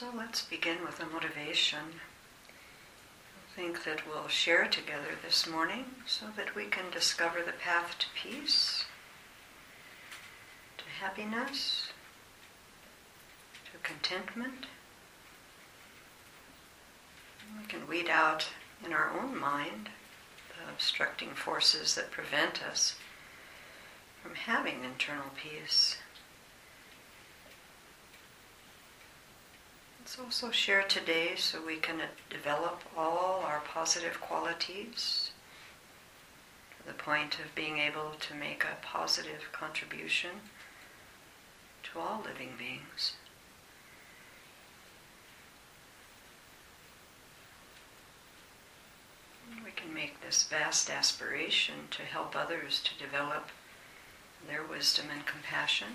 So let's begin with a motivation. I think that we'll share together this morning so that we can discover the path to peace, to happiness, to contentment. We can weed out in our own mind the obstructing forces that prevent us from having internal peace. Let's also share today so we can develop all our positive qualities to the point of being able to make a positive contribution to all living beings. We can make this vast aspiration to help others to develop their wisdom and compassion,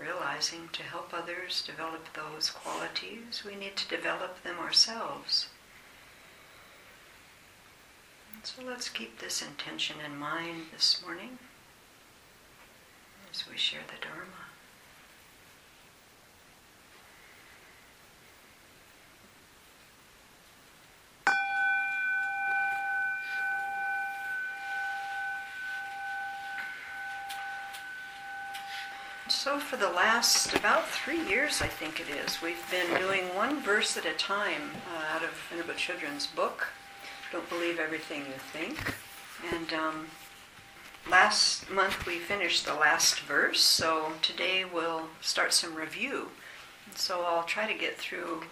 realizing to help others develop those qualities, we need to develop them ourselves. And so let's keep this intention in mind this morning as we share the Dharma. So for the last about 3 years, I think it is, we've been doing one verse at a time out of Venerable Children's book, Don't Believe Everything You Think. And last month we finished the last verse, so today we'll start some review. And so I'll try to get through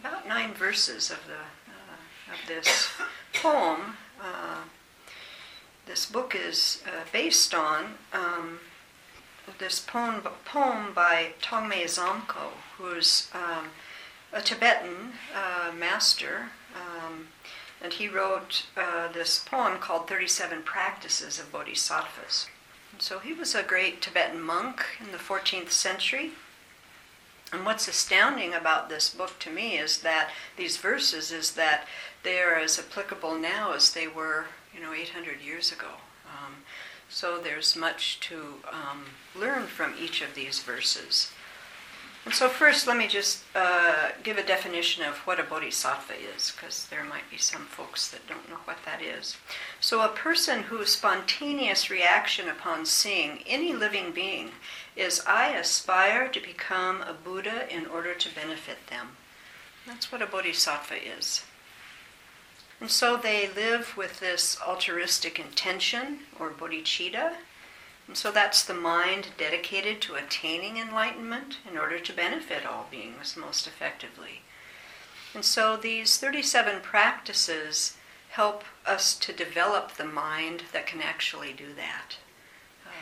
about 9 verses of this poem. This book is based on this poem by Tongme Zamko, who's a Tibetan master, and he wrote this poem called 37 Practices of Bodhisattvas. And so he was a great Tibetan monk in the 14th century. And what's astounding about this book to me is that these verses is that they are as applicable now as they were, 800 years ago. So there's much to learn from each of these verses. And so first, let me just give a definition of what a bodhisattva is, because there might be some folks that don't know what that is. So a person whose spontaneous reaction upon seeing any living being is, I aspire to become a Buddha in order to benefit them. That's what a bodhisattva is. And so they live with this altruistic intention, or bodhicitta. And so that's the mind dedicated to attaining enlightenment in order to benefit all beings most effectively. And so these 37 practices help us to develop the mind that can actually do that,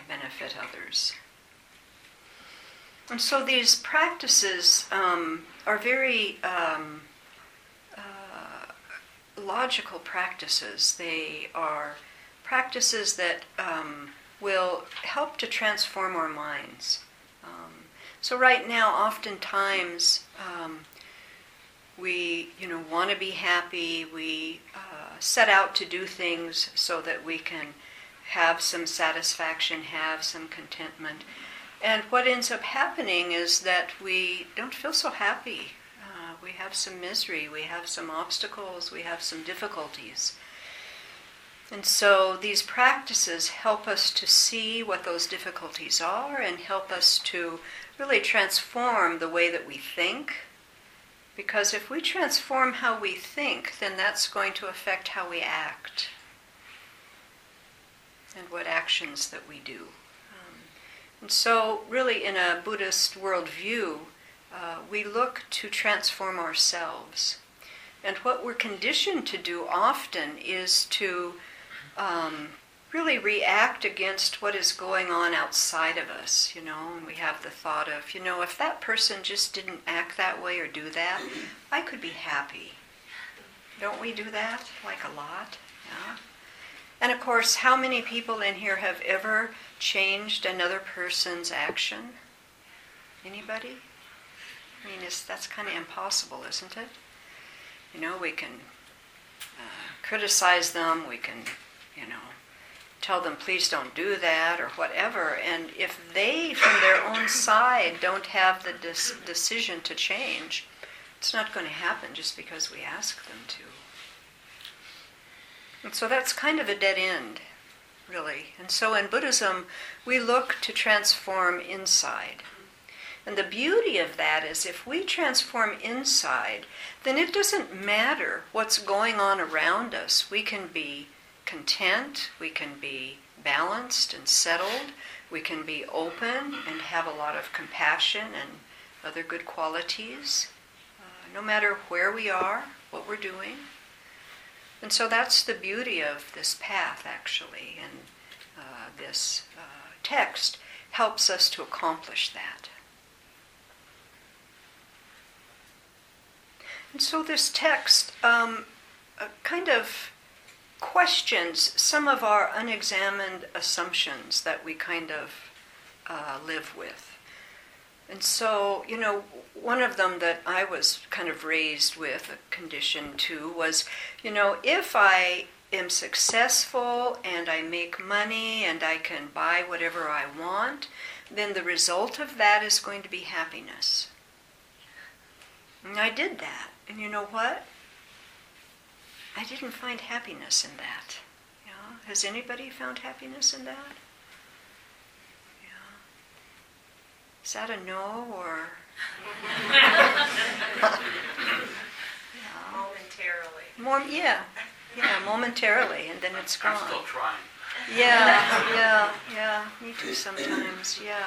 benefit others. And so these practices are very logical practices. They are practices that will help to transform our minds. So right now, oftentimes, we want to be happy. We set out to do things so that we can have some satisfaction, have some contentment. And what ends up happening is that we don't feel so happy. We have some misery, we have some obstacles, we have some difficulties. And so these practices help us to see what those difficulties are and help us to really transform the way that we think. Because if we transform how we think, then that's going to affect how we act and what actions that we do. And so really in a Buddhist worldview, we look to transform ourselves. And what we're conditioned to do often is to really react against what is going on outside of us, and we have the thought of, if that person just didn't act that way or do that, I could be happy. Don't we do that, like a lot? Yeah. And of course, how many people in here have ever changed another person's action? Anybody? That's kind of impossible, isn't it? We can criticize them, we can, tell them, please don't do that, or whatever. And if they, from their own side, don't have the decision to change, it's not going to happen just because we ask them to. And so that's kind of a dead end, really. And so in Buddhism, we look to transform inside. And the beauty of that is if we transform inside, then it doesn't matter what's going on around us. We can be content, we can be balanced and settled, we can be open and have a lot of compassion and other good qualities, no matter where we are, what we're doing. And so that's the beauty of this path, actually, and this text helps us to accomplish that. And so this text kind of questions some of our unexamined assumptions that we kind of live with. And so, you know, one of them that I was kind of raised with, a condition too, was, you know, if I am successful and I make money and I can buy whatever I want, then the result of that is going to be happiness. And I did that. And you know what? I didn't find happiness in that. You know? Has anybody found happiness in that? Yeah. Is that a no or? Yeah. Momentarily. Momentarily, and then it's gone. I'm still trying. Yeah. Me too sometimes. Yeah.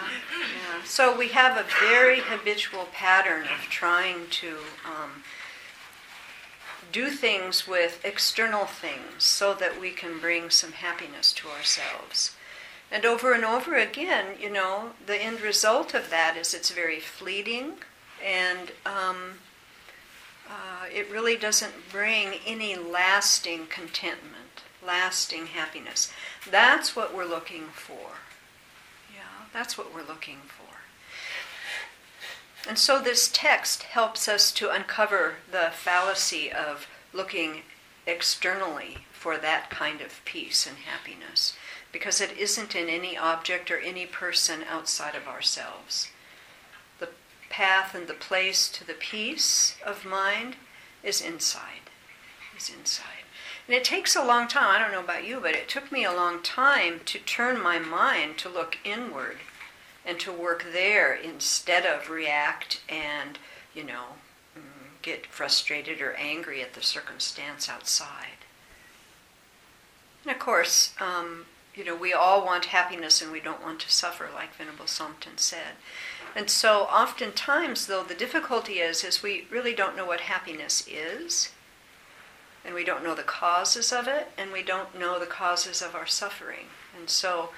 So we have a very habitual pattern of trying to do things with external things so that we can bring some happiness to ourselves. And over again, you know, the end result of that is it's very fleeting, and it really doesn't bring any lasting contentment, lasting happiness. That's what we're looking for. Yeah, that's what we're looking for. And so this text helps us to uncover the fallacy of looking externally for that kind of peace and happiness, because it isn't in any object or any person outside of ourselves. The path and the place to the peace of mind is inside, And it takes a long time, I don't know about you, but it took me a long time to turn my mind to look inward and to work there instead of react and, you know, get frustrated or angry at the circumstance outside. And of course, you know, we all want happiness and we don't want to suffer, like Venerable Sompton said. And so oftentimes, though, the difficulty is we really don't know what happiness is, and we don't know the causes of it, and we don't know the causes of our suffering. And so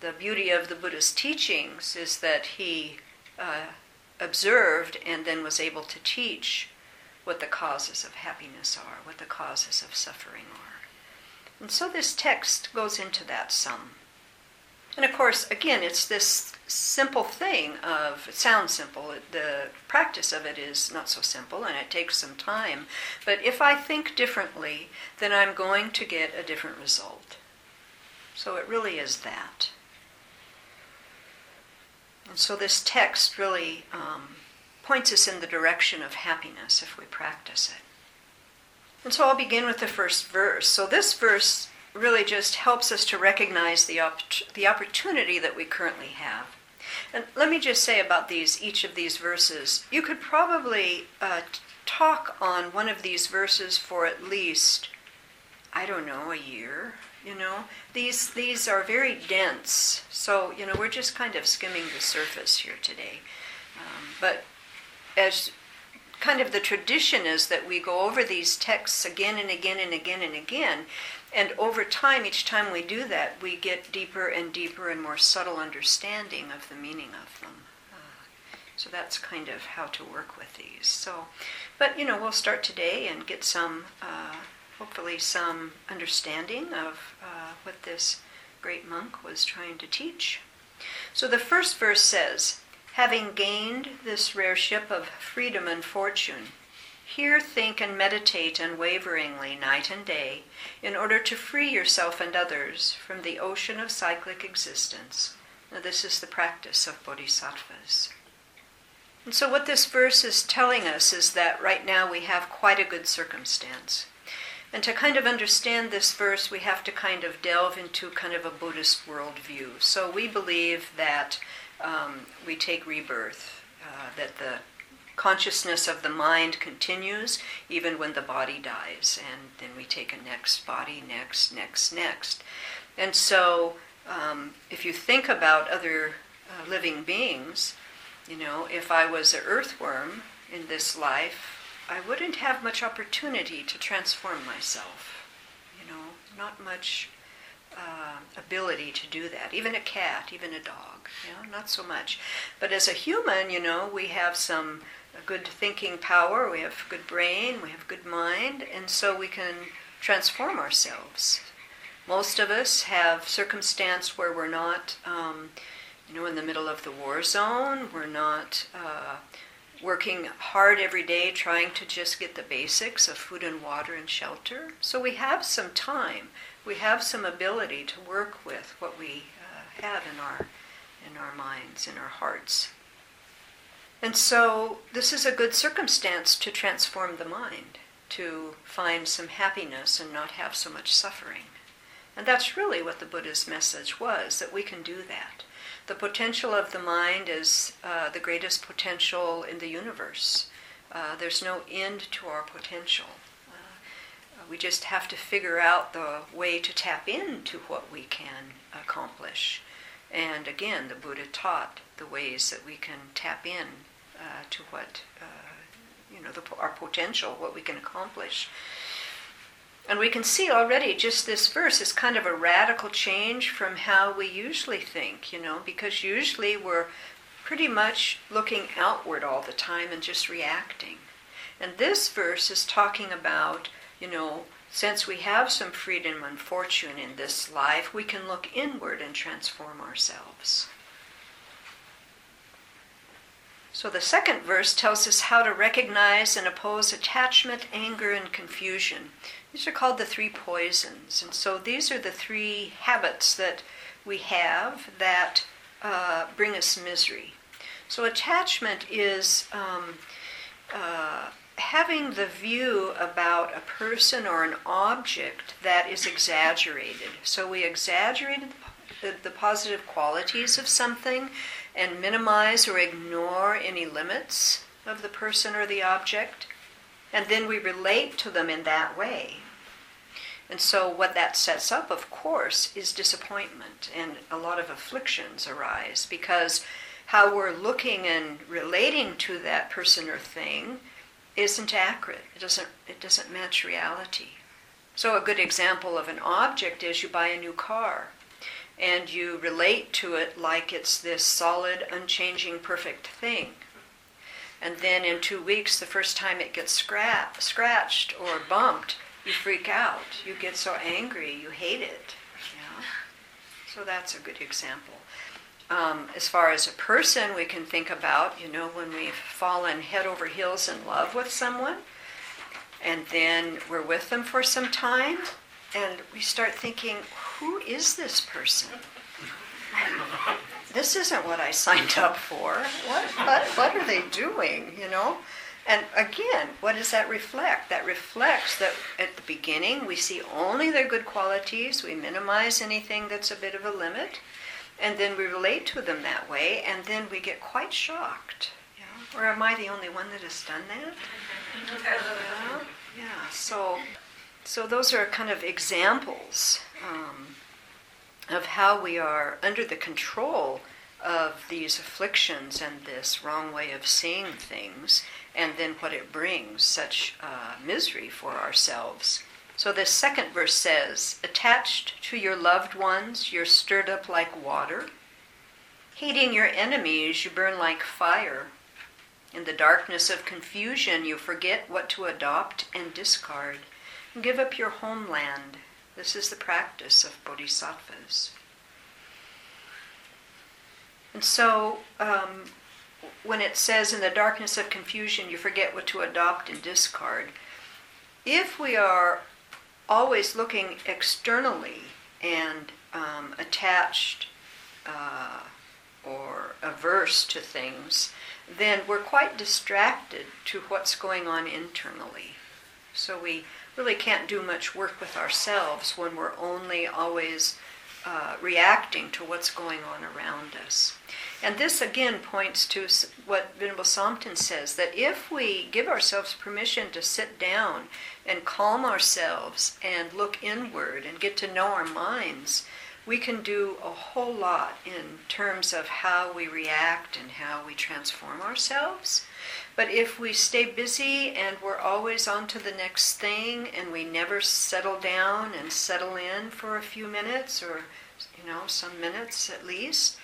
the beauty of the Buddha's teachings is that he observed and then was able to teach what the causes of happiness are, what the causes of suffering are. And so this text goes into that some. And of course, again, it's this simple thing of, it sounds simple, the practice of it is not so simple and it takes some time. But if I think differently, then I'm going to get a different result. So it really is that. And so this text really points us in the direction of happiness if we practice it. And so I'll begin with the first verse. So this verse really just helps us to recognize the opportunity that we currently have. And let me just say about these, each of these verses, you could probably talk on one of these verses for at least, I don't know, a year. You know, these are very dense. So, you know, we're just kind of skimming the surface here today. But as kind of the tradition is that we go over these texts again and again and again and again. And over time, each time we do that, we get deeper and deeper and more subtle understanding of the meaning of them. So that's kind of how to work with these. So, but, you know, we'll start today and get some, hopefully some understanding of what this great monk was trying to teach. So the first verse says, "Having gained this rare ship of freedom and fortune, Here think and meditate unwaveringly night and day in order to free yourself and others from the ocean of cyclic existence. Now, this is the practice of bodhisattvas. And so what this verse is telling us is that right now we have quite a good circumstance. And to kind of understand this verse, we have to kind of delve into kind of a Buddhist worldview. So we believe that we take rebirth, that the consciousness of the mind continues even when the body dies, and then we take a next body, next. And so if you think about other living beings, you know, if I was an earthworm in this life, I wouldn't have much opportunity to transform myself, you know, not much ability to do that. Even a cat, even a dog, you know, not so much. But as a human, you know, we have some good thinking power, we have a good brain, we have a good mind, and so we can transform ourselves. Most of us have circumstance where we're not, you know, in the middle of the war zone, we're not working hard every day trying to just get the basics of food and water and shelter. So we have some time, we have some ability to work with what we have in our minds, in our hearts. And so this is a good circumstance to transform the mind, to find some happiness and not have so much suffering. And that's really what the Buddha's message was, that we can do that. The potential of the mind is the greatest potential in the universe. There's no end to our potential. We just have to figure out the way to tap into what we can accomplish. And again, the Buddha taught the ways that we can tap in to what, you know, our potential, what we can accomplish. And we can see already just this verse is kind of a radical change from how we usually think, you know, because usually we're pretty much looking outward all the time and just reacting. And this verse is talking about, you know, since we have some freedom and fortune in this life, we can look inward and transform ourselves. So the second verse tells us how to recognize and oppose attachment, anger, and confusion. These are called the three poisons. And so these are the three habits that we have that bring us misery. So attachment is having the view about a person or an object that is exaggerated. So we exaggerate the positive qualities of something and minimize or ignore any limits of the person or the object. And then we relate to them in that way. And so what that sets up, of course, is disappointment, and a lot of afflictions arise because how we're looking and relating to that person or thing isn't accurate. It doesn't match reality. So a good example of an object is you buy a new car and you relate to it like it's this solid, unchanging, perfect thing. And then in 2 weeks, the first time it gets scratched or bumped, you freak out. You get so angry, you hate it. Yeah? So that's a good example. As far as a person, we can think about, you know, when we've fallen head over heels in love with someone, and then we're with them for some time, and we start thinking, who is this person? This isn't what I signed up for. What are they doing, you know? And again, what does that reflect? That reflects that at the beginning we see only their good qualities, we minimize anything that's a bit of a limit, and then we relate to them that way, and then we get quite shocked. Yeah? Or am I the only one that has done that? Yeah. So those are kind of examples of how we are under the control of these afflictions and this wrong way of seeing things, and then what it brings, such misery for ourselves. So this second verse says, attached to your loved ones, you're stirred up like water. Hating your enemies, you burn like fire. In the darkness of confusion, you forget what to adopt and discard. Give up your homeland. This is the practice of bodhisattvas. And so when it says in the darkness of confusion you forget what to adopt and discard, if we are always looking externally and attached or averse to things, then we're quite distracted to what's going on internally. So we really can't do much work with ourselves when we're only always reacting to what's going on around us. And this again points to what Venerable Sompton says, that if we give ourselves permission to sit down and calm ourselves and look inward and get to know our minds, we can do a whole lot in terms of how we react and how we transform ourselves. But if we stay busy and we're always on to the next thing and we never settle down and settle in for a few minutes, or some minutes at least,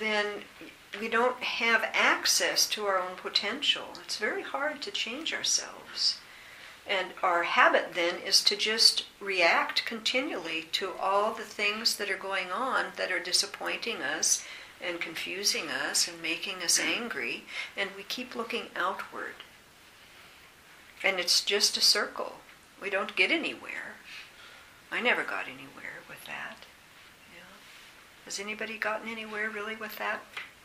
then we don't have access to our own potential. It's very hard to change ourselves. And our habit then is to just react continually to all the things that are going on that are disappointing us and confusing us and making us angry, and we keep looking outward. And it's just a circle. We don't get anywhere. I never got anywhere with that. Yeah. Has anybody gotten anywhere really with that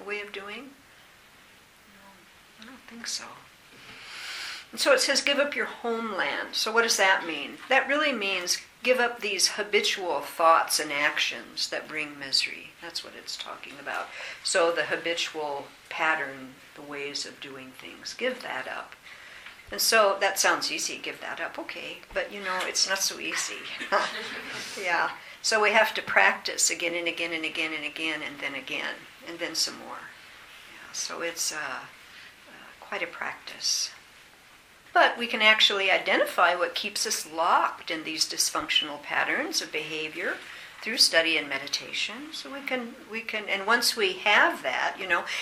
way of doing? No, I don't think so. And so it says, give up your homeland. So what does that mean? That really means give up these habitual thoughts and actions that bring misery. That's what it's talking about. So the habitual pattern, the ways of doing things, give that up. And so that sounds easy, give that up, okay. But it's not so easy. Yeah. So we have to practice again and again and again and again and then again and then some more. Yeah. So it's quite a practice. But we can actually identify what keeps us locked in these dysfunctional patterns of behavior through study and meditation. So we can, and once we have that,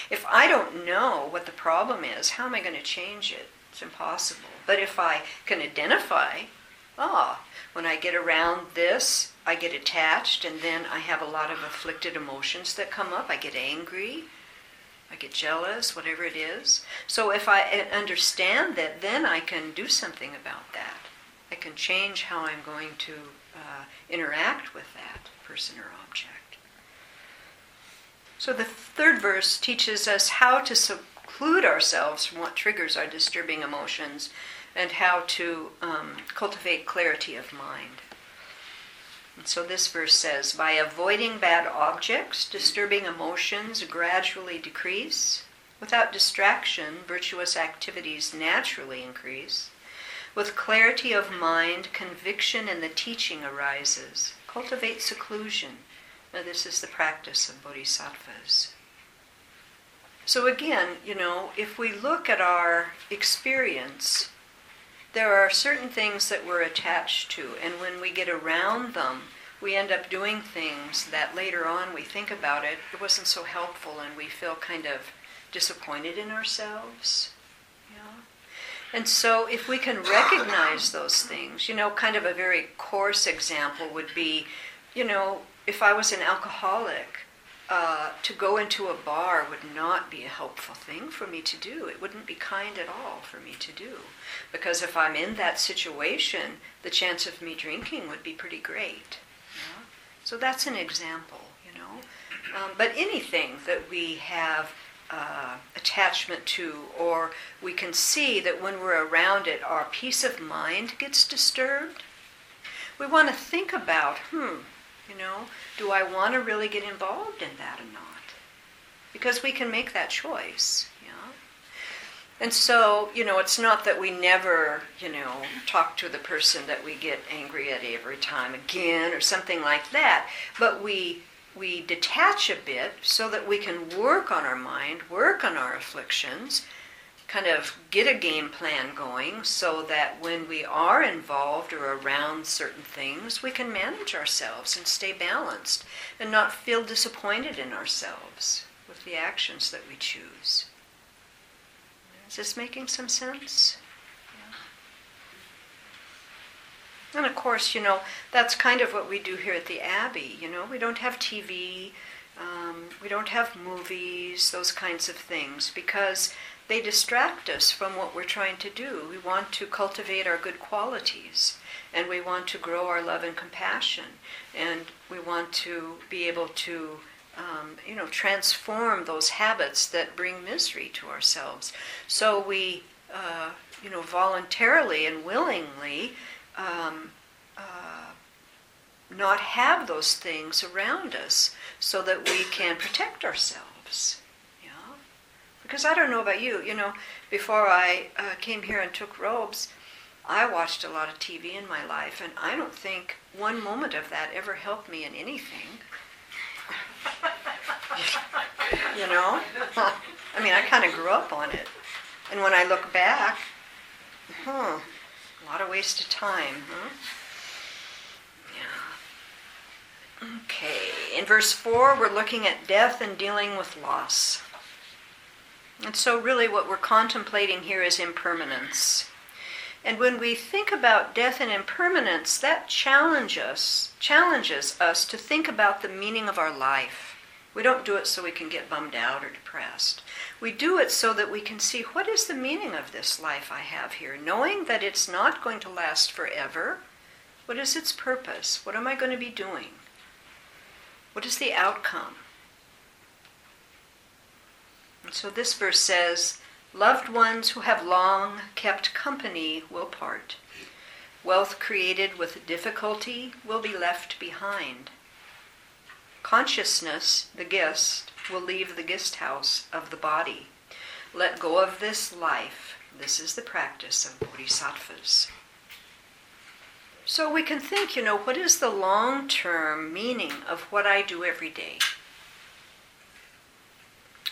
if I don't know what the problem is, how am I going to change it? It's impossible. But if I can identify, when I get around this, I get attached, and then I have a lot of afflicted emotions that come up. I get angry. I get jealous, whatever it is. So if I understand that, then I can do something about that. I can change how I'm going to interact with that person or object. So the third verse teaches us how to seclude ourselves from what triggers our disturbing emotions and how to cultivate clarity of mind. And so this verse says, by avoiding bad objects, disturbing emotions gradually decrease. Without distraction, virtuous activities naturally increase. With clarity of mind, conviction in the teaching arises. Cultivate seclusion. Now, this is the practice of bodhisattvas. So again, if we look at our experience, there are certain things that we're attached to, and when we get around them, we end up doing things that later on we think about it wasn't so helpful, and we feel kind of disappointed in ourselves. Yeah. And so if we can recognize those things, kind of a very coarse example would be, if I was an alcoholic, to go into a bar would not be a helpful thing for me to do. It wouldn't be kind at all for me to do. Because if I'm in that situation, the chance of me drinking would be pretty great. Yeah? So that's an example, But anything that we have attachment to, or we can see that when we're around it, our peace of mind gets disturbed, we want to think about, do I want to really get involved in that or not? Because we can make that choice, yeah? And so, it's not that we never, talk to the person that we get angry at every time again or something like that, but we detach a bit so that we can work on our mind, work on our afflictions, kind of get a game plan going so that when we are involved or around certain things, we can manage ourselves and stay balanced and not feel disappointed in ourselves with the actions that we choose. Is this making some sense? Yeah. And of course, that's kind of what we do here at the Abbey. We don't have TV. We don't have movies, those kinds of things, because they distract us from what we're trying to do. We want to cultivate our good qualities, and we want to grow our love and compassion, and we want to be able to transform those habits that bring misery to ourselves. So we voluntarily and willingly not have those things around us so that we can protect ourselves. Yeah? Because I don't know about you, before I came here and took robes, I watched a lot of TV in my life, and I don't think one moment of that ever helped me in anything. I kind of grew up on it. And when I look back, a lot of waste of time, Yeah. Okay, in verse 4, we're looking at death and dealing with loss. And so really what we're contemplating here is impermanence. And when we think about death and impermanence, that challenges us to think about the meaning of our life. We don't do it so we can get bummed out or depressed. We do it so that we can see, what is the meaning of this life I have here? Knowing that it's not going to last forever, what is its purpose? What am I going to be doing? What is the outcome? And so this verse says, loved ones who have long kept company will part. Wealth created with difficulty will be left behind. Consciousness, the guest, will leave the guest house of the body. Let go of this life. This is the practice of bodhisattvas. So we can think, what is the long-term meaning of what I do every day?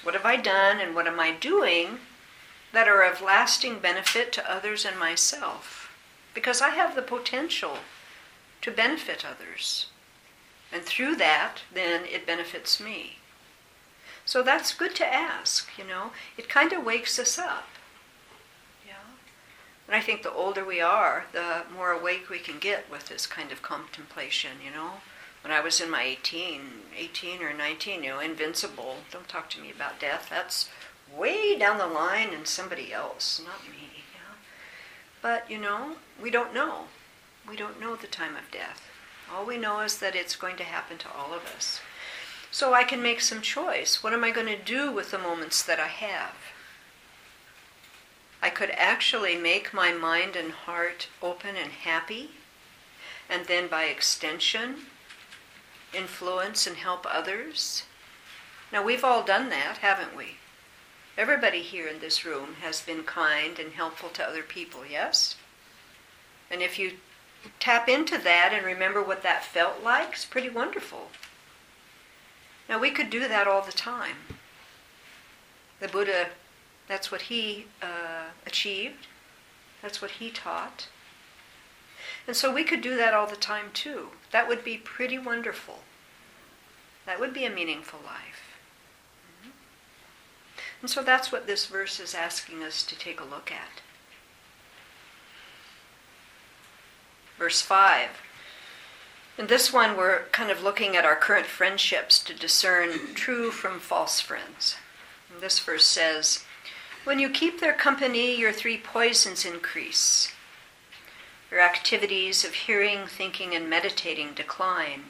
What have I done and what am I doing that are of lasting benefit to others and myself? Because I have the potential to benefit others. And through that, then it benefits me. So that's good to ask, It kind of wakes us up. Yeah. And I think the older we are, the more awake we can get with this kind of contemplation, When I was in my 18 or 19, invincible. Don't talk to me about death. That's way down the line and somebody else, not me. Yeah? But, we don't know. We don't know the time of death. All we know is that it's going to happen to all of us. So I can make some choice. What am I going to do with the moments that I have? I could actually make my mind and heart open and happy, and then by extension, influence and help others. Now we've all done that, haven't we? Everybody here in this room has been kind and helpful to other people, yes? And if you tap into that and remember what that felt like, it's pretty wonderful. Now we could do that all the time. The Buddha, that's what he achieved. That's what he taught. And so we could do that all the time too. That would be pretty wonderful. That would be a meaningful life. Mm-hmm. And so that's what this verse is asking us to take a look at. Verse 5. In this one, we're kind of looking at our current friendships to discern true from false friends. And this verse says, when you keep their company, your three poisons increase. Your activities of hearing, thinking, and meditating decline,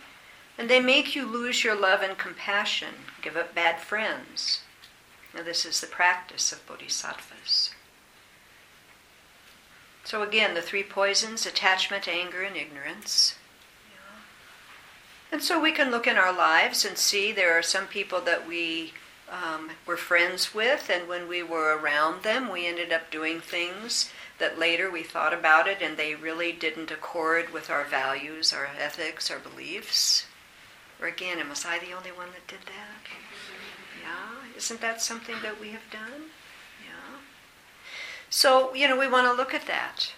and they make you lose your love and compassion, give up bad friends. Now this is the practice of bodhisattvas. So again, the three poisons, attachment, anger, and ignorance. Yeah. And so we can look in our lives and see there are some people that we were friends with, and when we were around them, we ended up doing things that later we thought about it and they really didn't accord with our values, our ethics, our beliefs. Or again, am I the only one that did that? Yeah, isn't that something that we have done? Yeah. So, we want to look at that.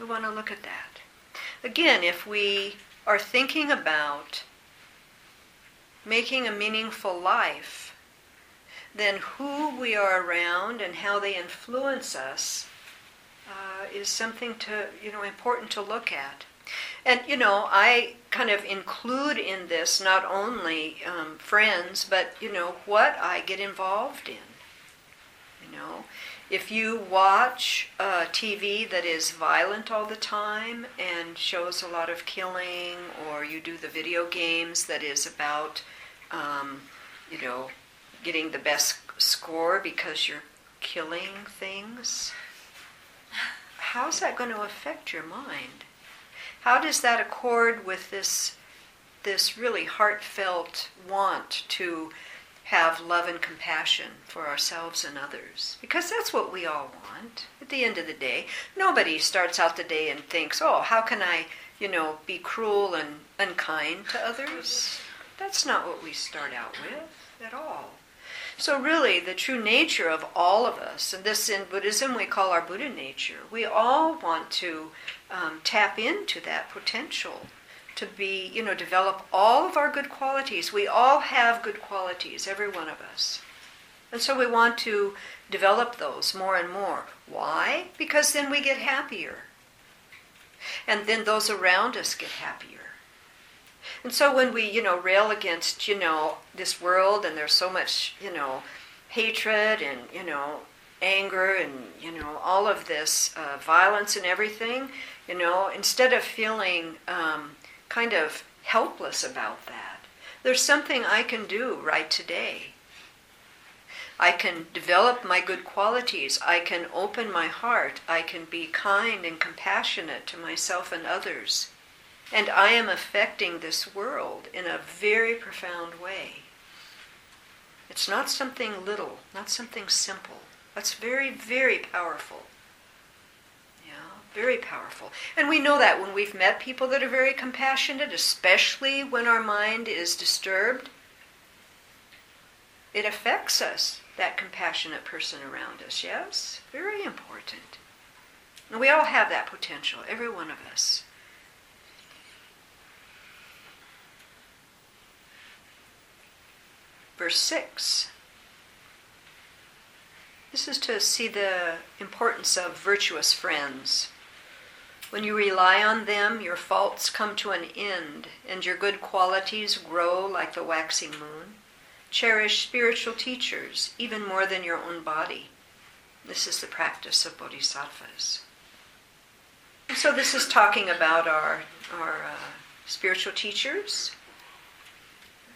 We want to look at that. Again, if we are thinking about making a meaningful life, then who we are around and how they influence us is something to important to look at. And I kind of include in this not only friends, but, you know, what I get involved in. You know, if you watch TV that is violent all the time and shows a lot of killing, or you do the video games that is about, you know, getting the best score because you're killing things, how's that going to affect your mind? How does that accord with this really heartfelt want to have love and compassion for ourselves and others? Because that's what we all want at the end of the day. Nobody starts out the day and thinks, oh, how can I, you know, be cruel and unkind to others? That's not what we start out with at all. So really, the true nature of all of us, and this in Buddhism we call our Buddha nature, we all want to tap into that potential to be, you know, develop all of our good qualities. We all have good qualities, every one of us. And so we want to develop those more and more. Why? Because then we get happier. And then those around us get happier. And so when we, you know, rail against, you know, this world, and there's so much, you know, hatred and, you know, anger and, you know, all of this violence and everything, you know, instead of feeling kind of helpless about that, there's something I can do right today. I can develop my good qualities. I can open my heart. I can be kind and compassionate to myself and others. And I am affecting this world in a very profound way. It's not something little, not something simple. That's very, very powerful. Yeah, very powerful. And we know that when we've met people that are very compassionate, especially when our mind is disturbed, it affects us, that compassionate person around us, yes? Very important. And we all have that potential, every one of us. Verse 6. This is to see the importance of virtuous friends. When you rely on them, your faults come to an end, and your good qualities grow like the waxing moon. Cherish spiritual teachers, even more than your own body. This is the practice of bodhisattvas. And so this is talking about our spiritual teachers.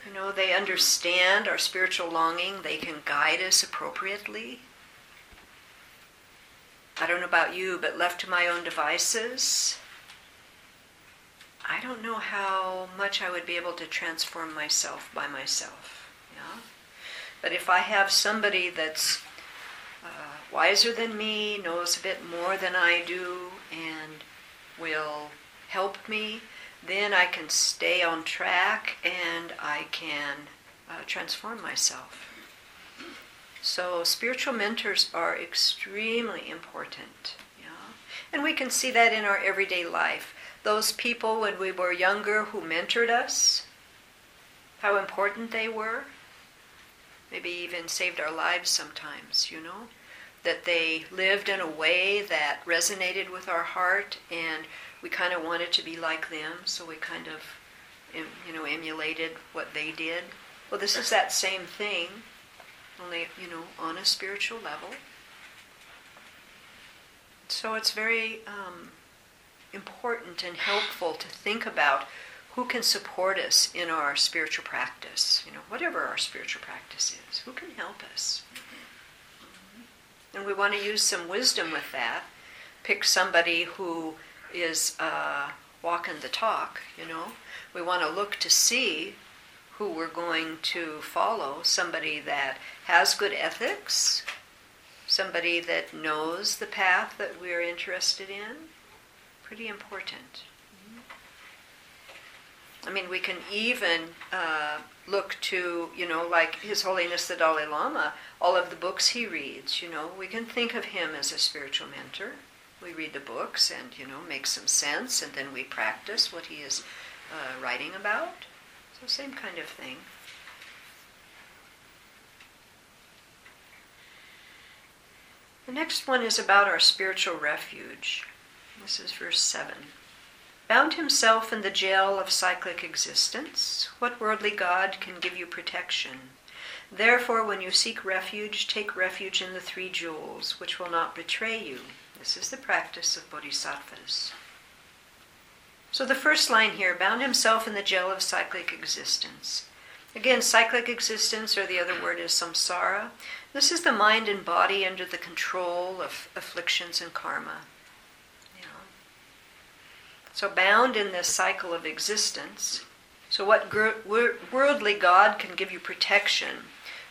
You know, they understand our spiritual longing. They can guide us appropriately. I don't know about you, but left to my own devices, I don't know how much I would be able to transform myself by myself. Yeah? But if I have somebody that's wiser than me, knows a bit more than I do, and will help me, then I can stay on track and I can transform myself. So spiritual mentors are extremely important. Yeah? And we can see that in our everyday life. Those people when we were younger who mentored us, how important they were. Maybe even saved our lives sometimes, you know. That they lived in a way that resonated with our heart, and we kind of wanted to be like them, so we kind of, you know, emulated what they did. Well, this is that same thing, only, you know, on a spiritual level. So it's very important and helpful to think about who can support us in our spiritual practice, you know, whatever our spiritual practice is, who can help us. And we want to use some wisdom with that. Pick somebody who is walking the talk, you know. We want to look to see who we're going to follow. Somebody that has good ethics. Somebody that knows the path that we're interested in. Pretty important. I mean, we can even look to, you know, like His Holiness the Dalai Lama, all of the books he reads, you know. We can think of him as a spiritual mentor. We read the books and, you know, make some sense, and then we practice what he is writing about. So same kind of thing. The next one is about our spiritual refuge. This is verse 7. found himself in the jail of cyclic existence, what worldly god can give you protection? Therefore, when you seek refuge, take refuge in the three jewels, which will not betray you. This is the practice of bodhisattvas. So the first line here, bound himself in the jail of cyclic existence. Again, cyclic existence, or the other word is samsara. This is the mind and body under the control of afflictions and karma. Yeah. So bound in this cycle of existence. So what worldly god can give you protection?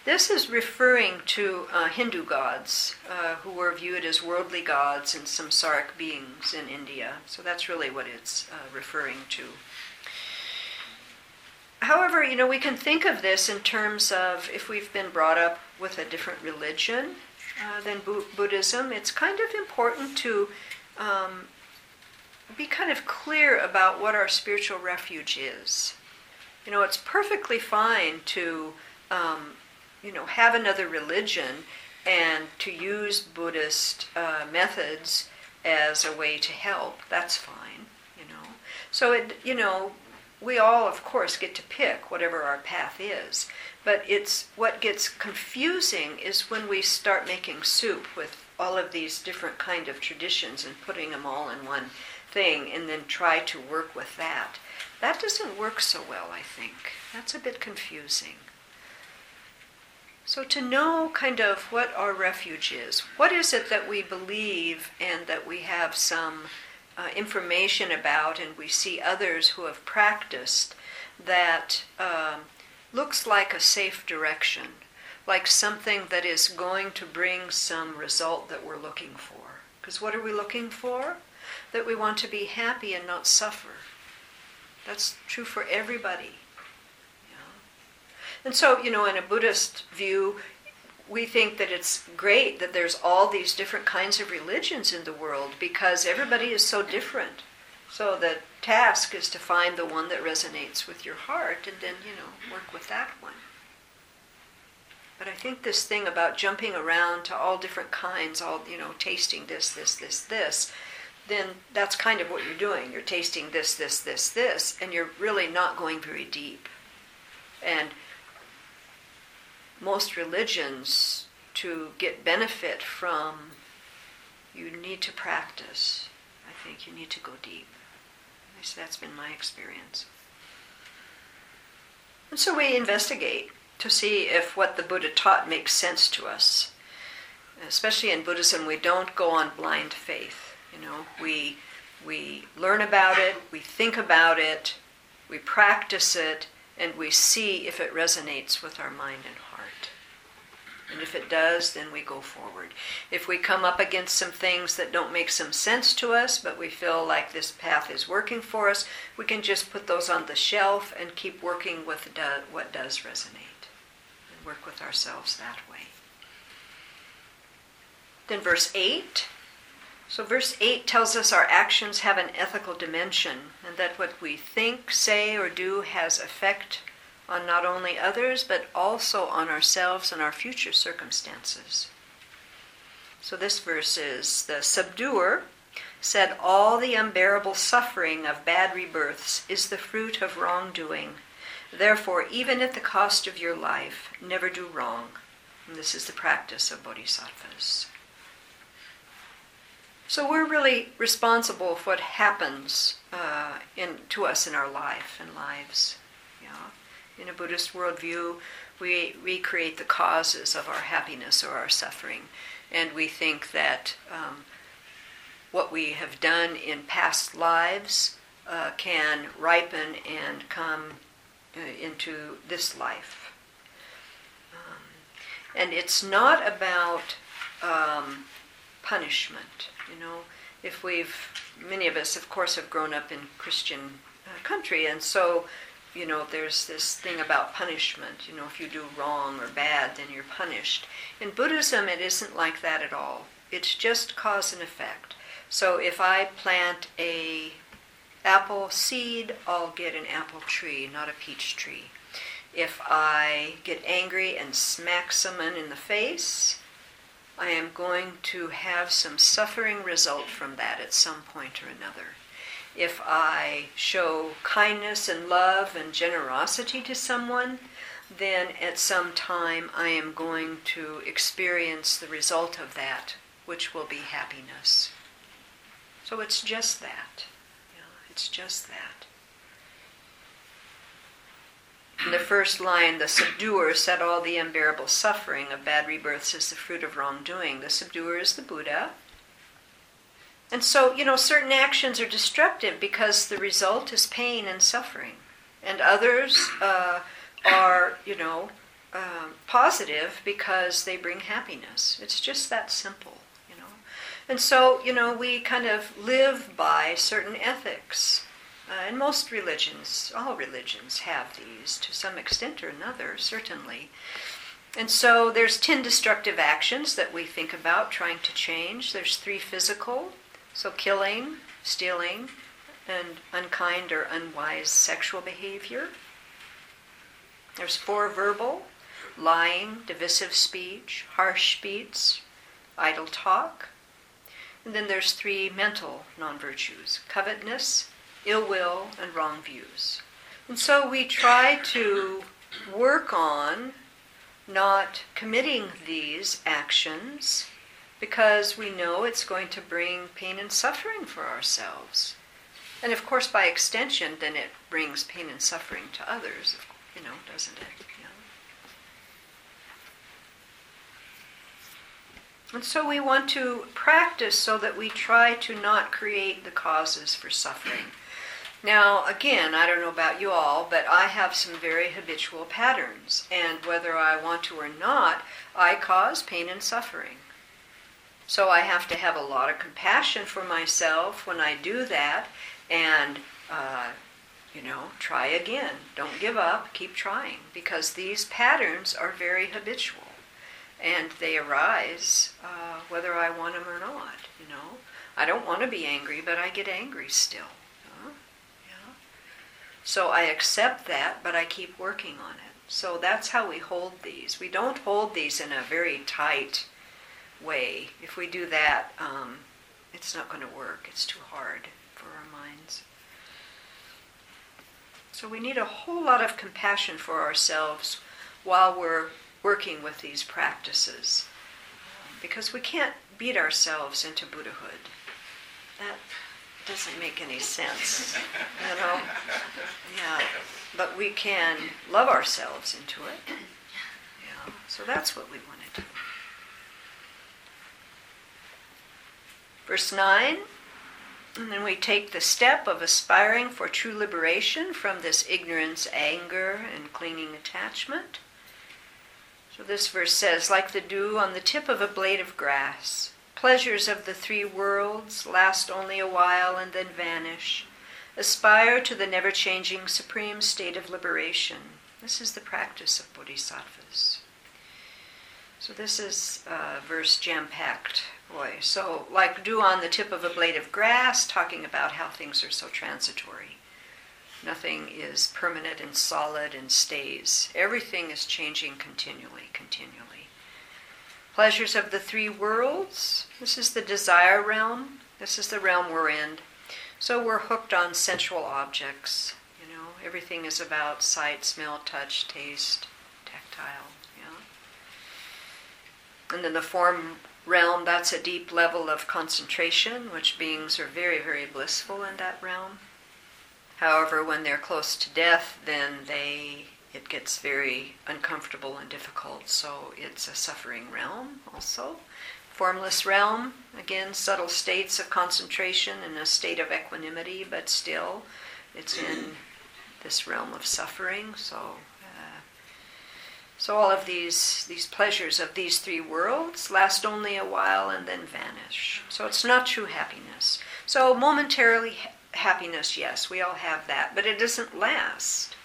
This is referring to Hindu gods who were viewed as worldly gods and samsaric beings in India. So that's really what it's referring to. However, you know, we can think of this in terms of if we've been brought up with a different religion than Buddhism, it's kind of important to be kind of clear about what our spiritual refuge is. You know, it's perfectly fine to, you know, have another religion and to use Buddhist methods as a way to help. That's fine, you know. So, you know, we all, of course, get to pick whatever our path is. But it's what gets confusing is when we start making soup with all of these different kind of traditions and putting them all in one thing and then try to work with that. That doesn't work so well, I think. That's a bit confusing. So to know kind of what our refuge is, what is it that we believe and that we have some information about, and we see others who have practiced that looks like a safe direction, like something that is going to bring some result that we're looking for. Because what are we looking for? That we want to be happy and not suffer. That's true for everybody. Yeah. And so, you know, in a Buddhist view, we think that it's great that there's all these different kinds of religions in the world because everybody is so different. So the task is to find the one that resonates with your heart and then, you know, work with that one. But I think this thing about jumping around to all different kinds, all, you know, tasting this, then that's kind of what you're doing. You're tasting this, and you're really not going very deep. And most religions, to get benefit from, you need to practice. I think you need to go deep. At least that's been my experience. And so we investigate to see if what the Buddha taught makes sense to us. Especially in Buddhism, we don't go on blind faith. You know, we learn about it, we think about it, we practice it, and we see if it resonates with our mind and heart. And if it does, then we go forward. If we come up against some things that don't make some sense to us, but we feel like this path is working for us, we can just put those on the shelf and keep working with what does resonate. And work with ourselves that way. Then verse 8. So verse 8 tells us our actions have an ethical dimension, and that what we think, say, or do has effect on not only others, but also on ourselves and our future circumstances. So this verse is, the subduer said, all the unbearable suffering of bad rebirths is the fruit of wrongdoing. Therefore, even at the cost of your life, never do wrong. And this is the practice of bodhisattvas. So we're really responsible for what happens to us in our life and lives. Yeah. In a Buddhist worldview, we recreate the causes of our happiness or our suffering. And we think that what we have done in past lives can ripen and come into this life. And it's not about punishment. You know, if many of us, of course, have grown up in Christian country, and so, you know, there's this thing about punishment. You know, if you do wrong or bad, then you're punished. In Buddhism, it isn't like that at all. It's just cause and effect. So if I plant an apple seed, I'll get an apple tree, not a peach tree. If I get angry and smack someone in the face, I am going to have some suffering result from that at some point or another. If I show kindness and love and generosity to someone, then at some time I am going to experience the result of that, which will be happiness. So it's just that. You know, it's just that. In the first line, the subduer said all the unbearable suffering of bad rebirths is the fruit of wrongdoing. The subduer is the Buddha. And so, you know, certain actions are destructive because the result is pain and suffering. And others are, you know, positive because they bring happiness. It's just that simple, you know. And so, you know, we kind of live by certain ethics. And most religions, all religions have these to some extent or another, certainly. And so there's 10 destructive actions that we think about trying to change. There's 3 physical, so killing, stealing, and unkind or unwise sexual behavior. There's 4 verbal, lying, divisive speech, harsh speech, idle talk. And then there's 3 mental non-virtues, covetousness, ill will, and wrong views. And so we try to work on not committing these actions because we know it's going to bring pain and suffering for ourselves. And of course, by extension, then it brings pain and suffering to others, you know, doesn't it? Yeah. And so we want to practice so that we try to not create the causes for suffering. Now, again, I don't know about you all, but I have some very habitual patterns. And whether I want to or not, I cause pain and suffering. So I have to have a lot of compassion for myself when I do that and, you know, try again. Don't give up. Keep trying. Because these patterns are very habitual. And they arise whether I want them or not, you know. I don't want to be angry, but I get angry still. So I accept that, but I keep working on it. So that's how we hold these. We don't hold these in a very tight way. If we do that, it's not going to work. It's too hard for our minds. So we need a whole lot of compassion for ourselves while we're working with these practices, because we can't beat ourselves into Buddhahood. That doesn't make any sense, you know. Yeah, but we can love ourselves into it. Yeah, so that's what we want to do. Verse 9, and then we take the step of aspiring for true liberation from this ignorance, anger, and clinging attachment. So this verse says, like the dew on the tip of a blade of grass, pleasures of the 3 worlds last only a while and then vanish. Aspire to the never-changing supreme state of liberation. This is the practice of bodhisattvas. So this is verse jam-packed. Boy, so like dew on the tip of a blade of grass, talking about how things are so transitory. Nothing is permanent and solid and stays. Everything is changing continually. Pleasures of the 3 worlds. This is the desire realm. This is the realm we're in. So we're hooked on sensual objects. You know, everything is about sight, smell, touch, taste, tactile. Yeah. And then the form realm, that's a deep level of concentration, which beings are very, very blissful in that realm. However, when they're close to death, then it gets very uncomfortable and difficult, so it's a suffering realm also. Formless realm, again, subtle states of concentration and a state of equanimity, but still it's in this realm of suffering. So all of these pleasures of these 3 worlds last only a while and then vanish. So it's not true happiness. So momentarily happiness, yes, we all have that, but it doesn't last.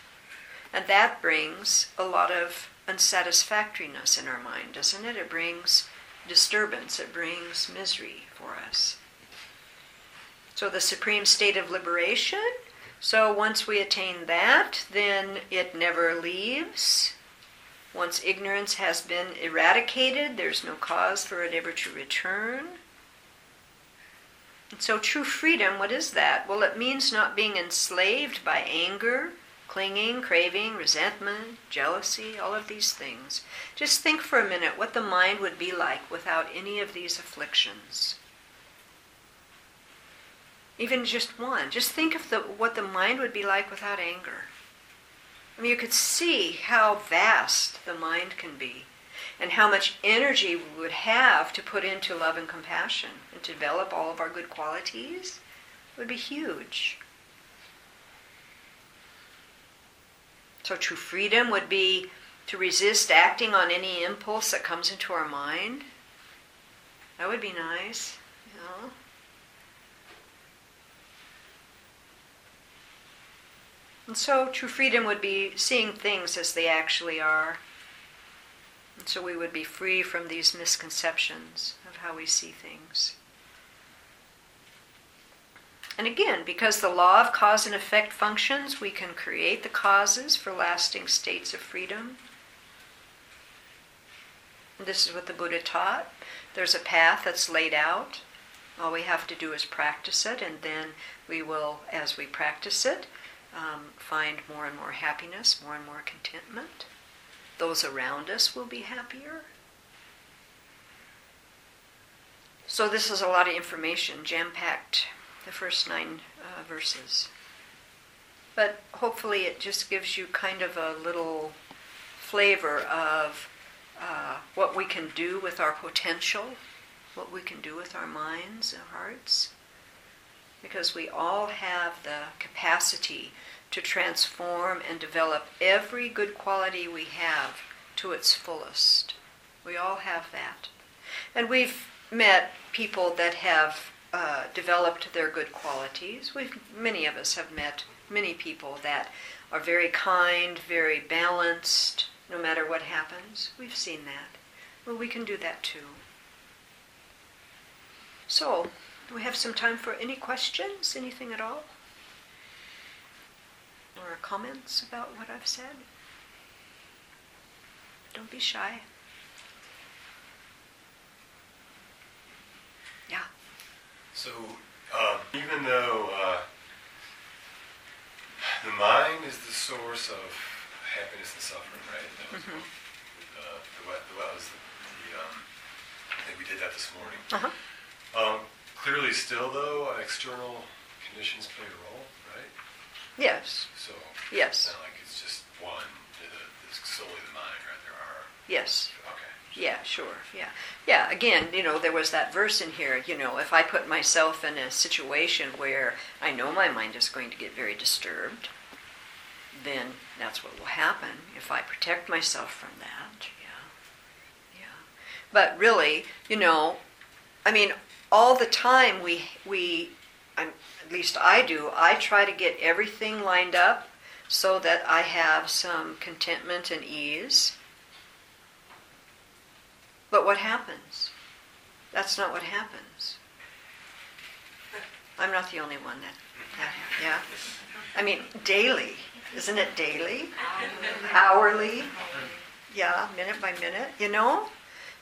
And that brings a lot of unsatisfactoriness in our mind, doesn't it? It brings disturbance. It brings misery for us. So the supreme state of liberation. So once we attain that, then it never leaves. Once ignorance has been eradicated, there's no cause for it ever to return. So true freedom, what is that? Well, it means not being enslaved by anger, clinging, craving, resentment, jealousy, all of these things. Just think for a minute what the mind would be like without any of these afflictions. Even just one. Just think of what the mind would be like without anger. I mean, you could see how vast the mind can be and how much energy we would have to put into love and compassion and to develop all of our good qualities. It would be huge. So true freedom would be to resist acting on any impulse that comes into our mind. That would be nice, you know. And so true freedom would be seeing things as they actually are. And so we would be free from these misconceptions of how we see things. And again, because the law of cause and effect functions, we can create the causes for lasting states of freedom. And this is what the Buddha taught. There's a path that's laid out. All we have to do is practice it, and then we will, as we practice it, find more and more happiness, more and more contentment. Those around us will be happier. So this is a lot of information, jam-packed, the first 9 verses. But hopefully it just gives you kind of a little flavor of what we can do with our potential, what we can do with our minds and hearts. Because we all have the capacity to transform and develop every good quality we have to its fullest. We all have that. And we've met people that have developed their good qualities. Many of us have met many people that are very kind, very balanced, no matter what happens. We've seen that. Well, we can do that too. So, do we have some time for any questions, anything at all? Or comments about what I've said? Don't be shy. Yeah. So, even though the mind is the source of happiness and suffering, right? That was I think we did that this morning. Clearly still, though, external conditions play a role, right? Yes. So yes. It's not like it's just one, it's solely the mind, right? There are... Yes. Okay. Yeah, sure, yeah. Yeah, again, you know, there was that verse in here, you know, if I put myself in a situation where I know my mind is going to get very disturbed, then that's what will happen if I protect myself from that, yeah. Yeah. But really, you know, I mean... All the time at least I do, I try to get everything lined up so that I have some contentment and ease. But what happens? That's not what happens. I'm not the only one that happens, yeah? I mean, daily. Isn't it daily? Hourly? Yeah, minute by minute, you know?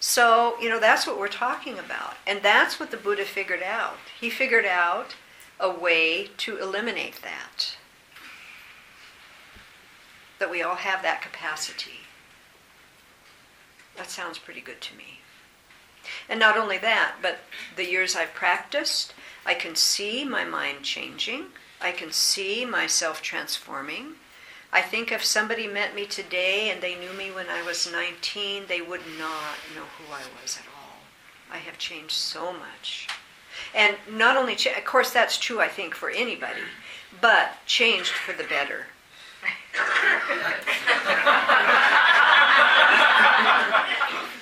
So, you know, that's what we're talking about. And that's what the Buddha figured out. He figured out a way to eliminate that. That we all have that capacity. That sounds pretty good to me. And not only that, but the years I've practiced, I can see my mind changing. I can see myself transforming. I think if somebody met me today and they knew me when I was 19, they would not know who I was at all. I have changed so much. And not only, of course that's true I think for anybody, but changed for the better.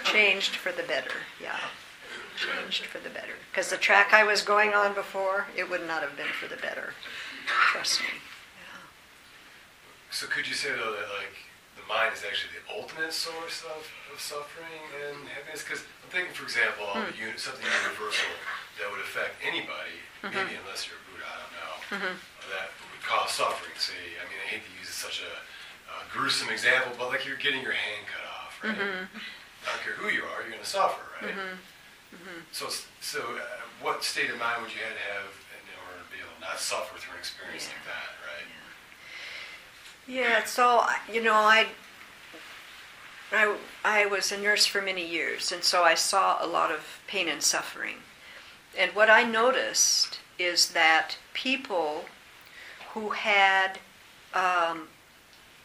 Changed for the better, yeah. Changed for the better. Because the track I was going on before, it would not have been for the better. Trust me. So could you say, though, that like the mind is actually the ultimate source of suffering and happiness? Because I'm thinking, for example, something universal that would affect anybody, maybe unless you're a Buddha, I don't know, that would cause suffering. Say, I mean, I hate to use such a gruesome example, but like you're getting your hand cut off, right? I don't care who you are, you're going to suffer, right? Mm-hmm. So what state of mind would you have to have in order to be able to not suffer through an experience like that, right? Yeah. So I was a nurse for many years, and so I saw a lot of pain and suffering. And what I noticed is that people who had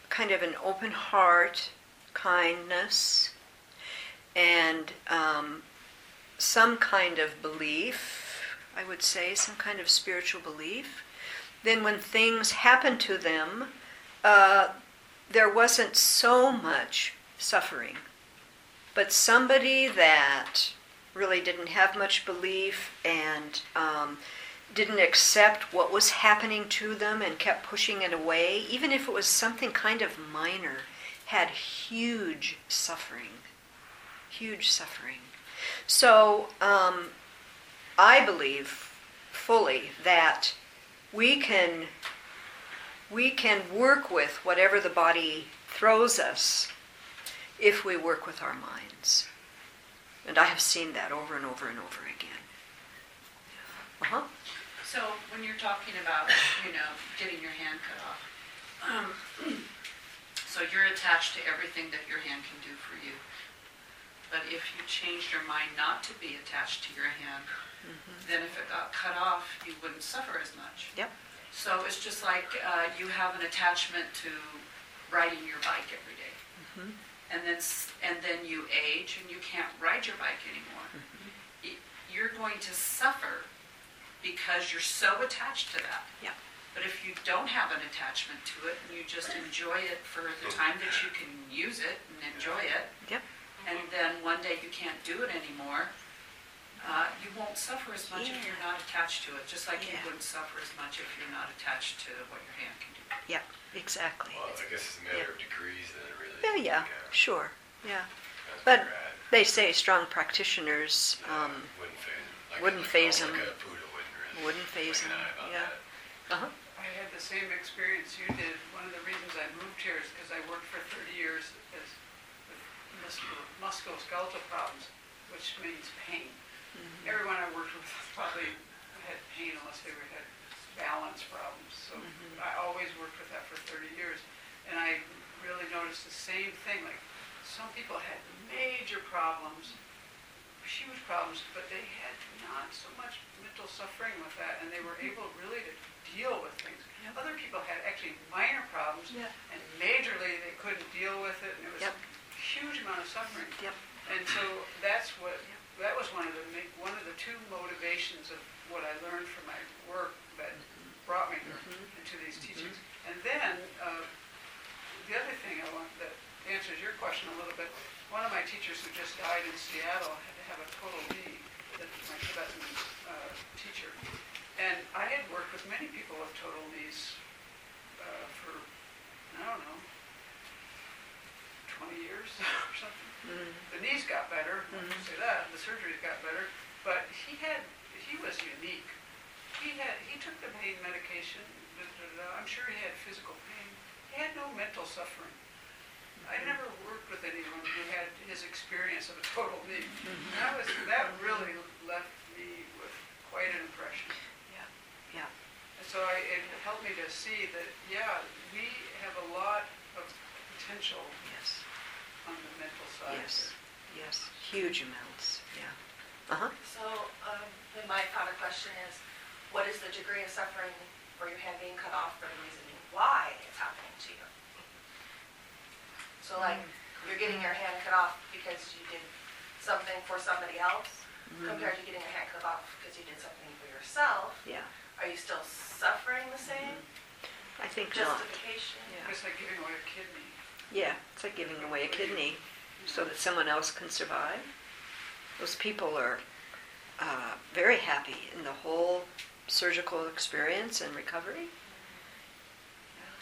kind of an open heart, kindness, and some kind of belief, I would say, some kind of spiritual belief, then when things happened to them, there wasn't so much suffering. But somebody that really didn't have much belief and didn't accept what was happening to them and kept pushing it away, even if it was something kind of minor, had huge suffering. Huge suffering. So I believe fully that we can work with whatever the body throws us if we work with our minds. And I have seen that over and over and over again. Uh-huh. So when you're talking about, getting your hand cut off, so you're attached to everything that your hand can do for you. But if you changed your mind not to be attached to your hand, mm-hmm. then if it got cut off, you wouldn't suffer as much. Yep. So it's just like you have an attachment to riding your bike every day. Mm-hmm. And then you age and you can't ride your bike anymore. Mm-hmm. You're going to suffer because you're so attached to that. Yeah. But if you don't have an attachment to it and you just enjoy it for the time that you can use it and enjoy it, yep. and then one day you can't do it anymore, you won't suffer as much if you're not attached to it, just like you wouldn't suffer as much if you're not attached to what your hand can do. Yeah, exactly. Well, I guess it's a matter of degrees that it really... Yeah, sure, yeah. But they say strong practitioners wouldn't phase them. Like a Buddha wouldn't phase them, Uh-huh. I had the same experience you did. One of the reasons I moved here is because I worked for 30 years with musculoskeletal problems, which means pain. Mm-hmm. Everyone I worked with probably had pain unless they had balance problems. So mm-hmm. I always worked with that for 30 years. And I really noticed the same thing. Like, some people had major problems, huge problems, but they had not so much mental suffering with that, and they were able really to deal with things. Yep. Other people had actually minor problems, yep. and majorly they couldn't deal with it, and it was yep. a huge amount of suffering. Yep. And so that's what... Yep. That was one of the two motivations of what I learned from my work that brought me mm-hmm. into these teachings. Mm-hmm. And then the other thing that answers your question a little bit. One of my teachers who just died in Seattle had to have a total knee. That was my Tibetan teacher, and I had worked with many people with total knees for 20 years or something. Mm-hmm. The knees got better, mm-hmm. I can say that, the surgeries got better, but he was unique. He took the pain medication, I'm sure he had physical pain. He had no mental suffering. Mm-hmm. I never worked with anyone who had his experience of a total knee. Mm-hmm. And that really left me with quite an impression. Yeah. And so it helped me to see that, we have a lot of potential. Yes. On the mental side. Yes, huge amounts, Uh-huh. So, then my final question is, what is the degree of suffering for your hand being cut off for the reason why it's happening to you? So, you're getting your hand cut off because you did something for somebody else, mm-hmm. compared to getting your hand cut off because you did something for yourself. Yeah. Are you still suffering the same? Mm-hmm. I think not. Justification? Yeah. It's like giving away a kidney. Yeah, it's like giving away a kidney so that someone else can survive. Those people are very happy in the whole surgical experience and recovery. Yeah.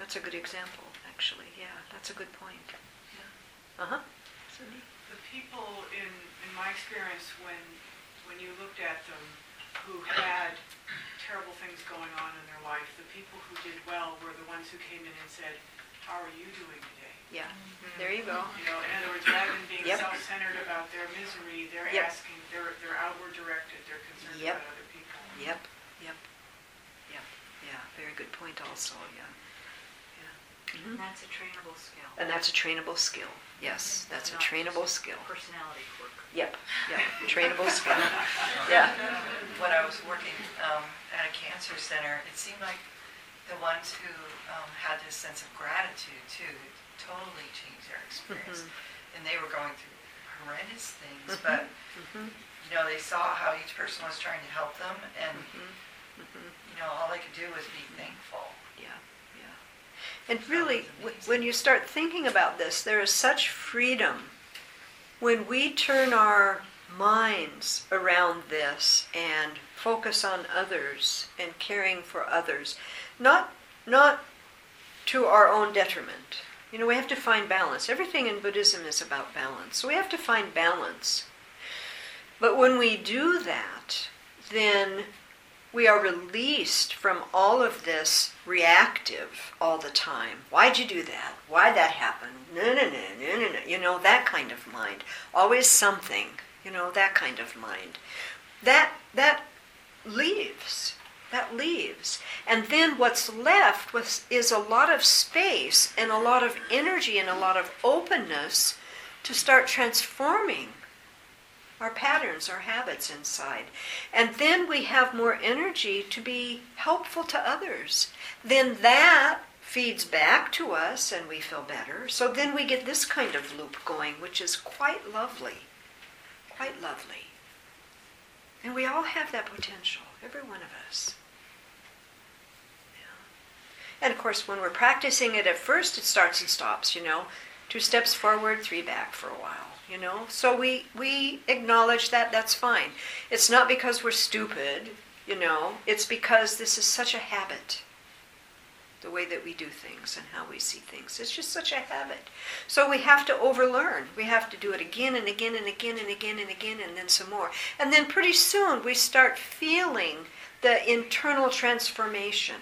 That's a good example, actually. Yeah, that's a good point. Yeah. Uh-huh. The people in my experience, when you looked at them, who had terrible things going on in their life, the people who did well were the ones who came in and said, "How are you doing today?" Yeah, there you go. You know, in other words, rather than being self-centered about their misery, they're asking, they're outward directed, they're concerned about other people. Yeah, very good point also, And that's a trainable skill. And that's a trainable skill, yes. That's a trainable skill. Personality work. Trainable skill. When I was working at a cancer center, it seemed like the ones who had this sense of gratitude, too, it totally changed their experience. Mm-hmm. And they were going through horrendous things, but, you know, they saw how each person was trying to help them, and, you know, all they could do was be thankful. And really, when you start thinking about this, there is such freedom. When we turn our minds around this and focus on others and caring for others, not to our own detriment. You know, we have to find balance. Everything in Buddhism is about balance. So we have to find balance. But when we do that, then we are released from all of this reactive all the time. Why'd you do that? Why'd that happen? No. You know, that kind of mind. Always something. You know, that kind of mind. That leaves. That leaves. And then what's left is a lot of space and a lot of energy and a lot of openness to start transforming our patterns, our habits inside. And then we have more energy to be helpful to others. Then that feeds back to us and we feel better. So then we get this kind of loop going, which is quite lovely. Quite lovely. And we all have that potential, every one of us. Yeah. And of course, when we're practicing it at first, it starts and stops, you know. 2 steps forward, 3 back for a while. You know, so we acknowledge that, that's fine. It's not because we're stupid, you know, it's because this is such a habit, the way that we do things and how we see things. It's just such a habit. So we have to overlearn. We have to do it again and again and again and again and again and then some more. And then pretty soon we start feeling the internal transformation.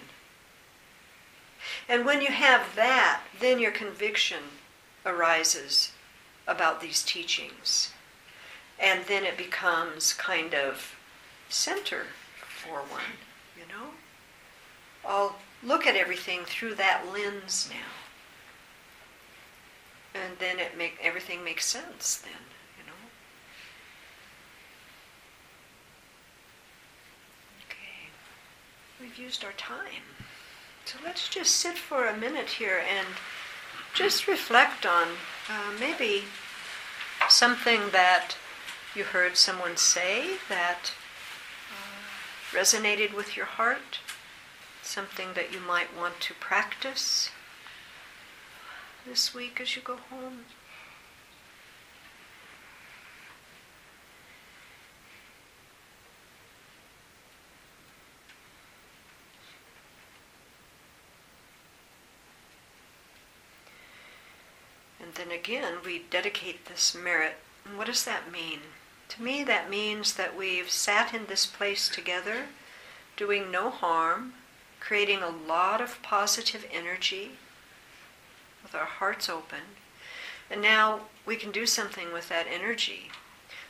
And when you have that, then your conviction arises about these teachings. And then it becomes kind of center for one, you know? I'll look at everything through that lens now. And then everything makes sense then, you know? Okay. We've used our time. So let's just sit for a minute here and just reflect on maybe something that you heard someone say that resonated with your heart, something that you might want to practice this week as you go home. Then again, we dedicate this merit. And what does that mean? To me, that means that we've sat in this place together, doing no harm, creating a lot of positive energy with our hearts open. And now we can do something with that energy.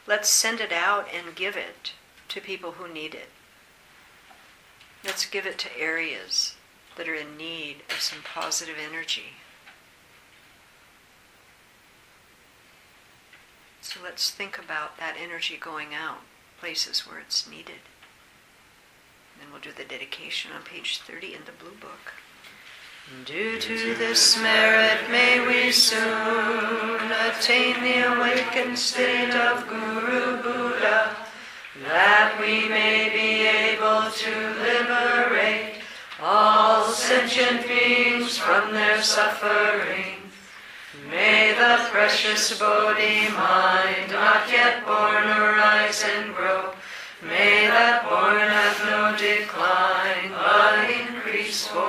Let's send it out and give it to people who need it. Let's give it to areas that are in need of some positive energy. So let's think about that energy going out, places where it's needed. And then we'll do the dedication on page 30 in the Blue Book. Due to this merit, may we soon attain the awakened state of Guru Buddha, that we may be able to liberate all sentient beings from their suffering. May the precious Bodhi mind, not yet born, arise and grow. May that born have no decline, but increase for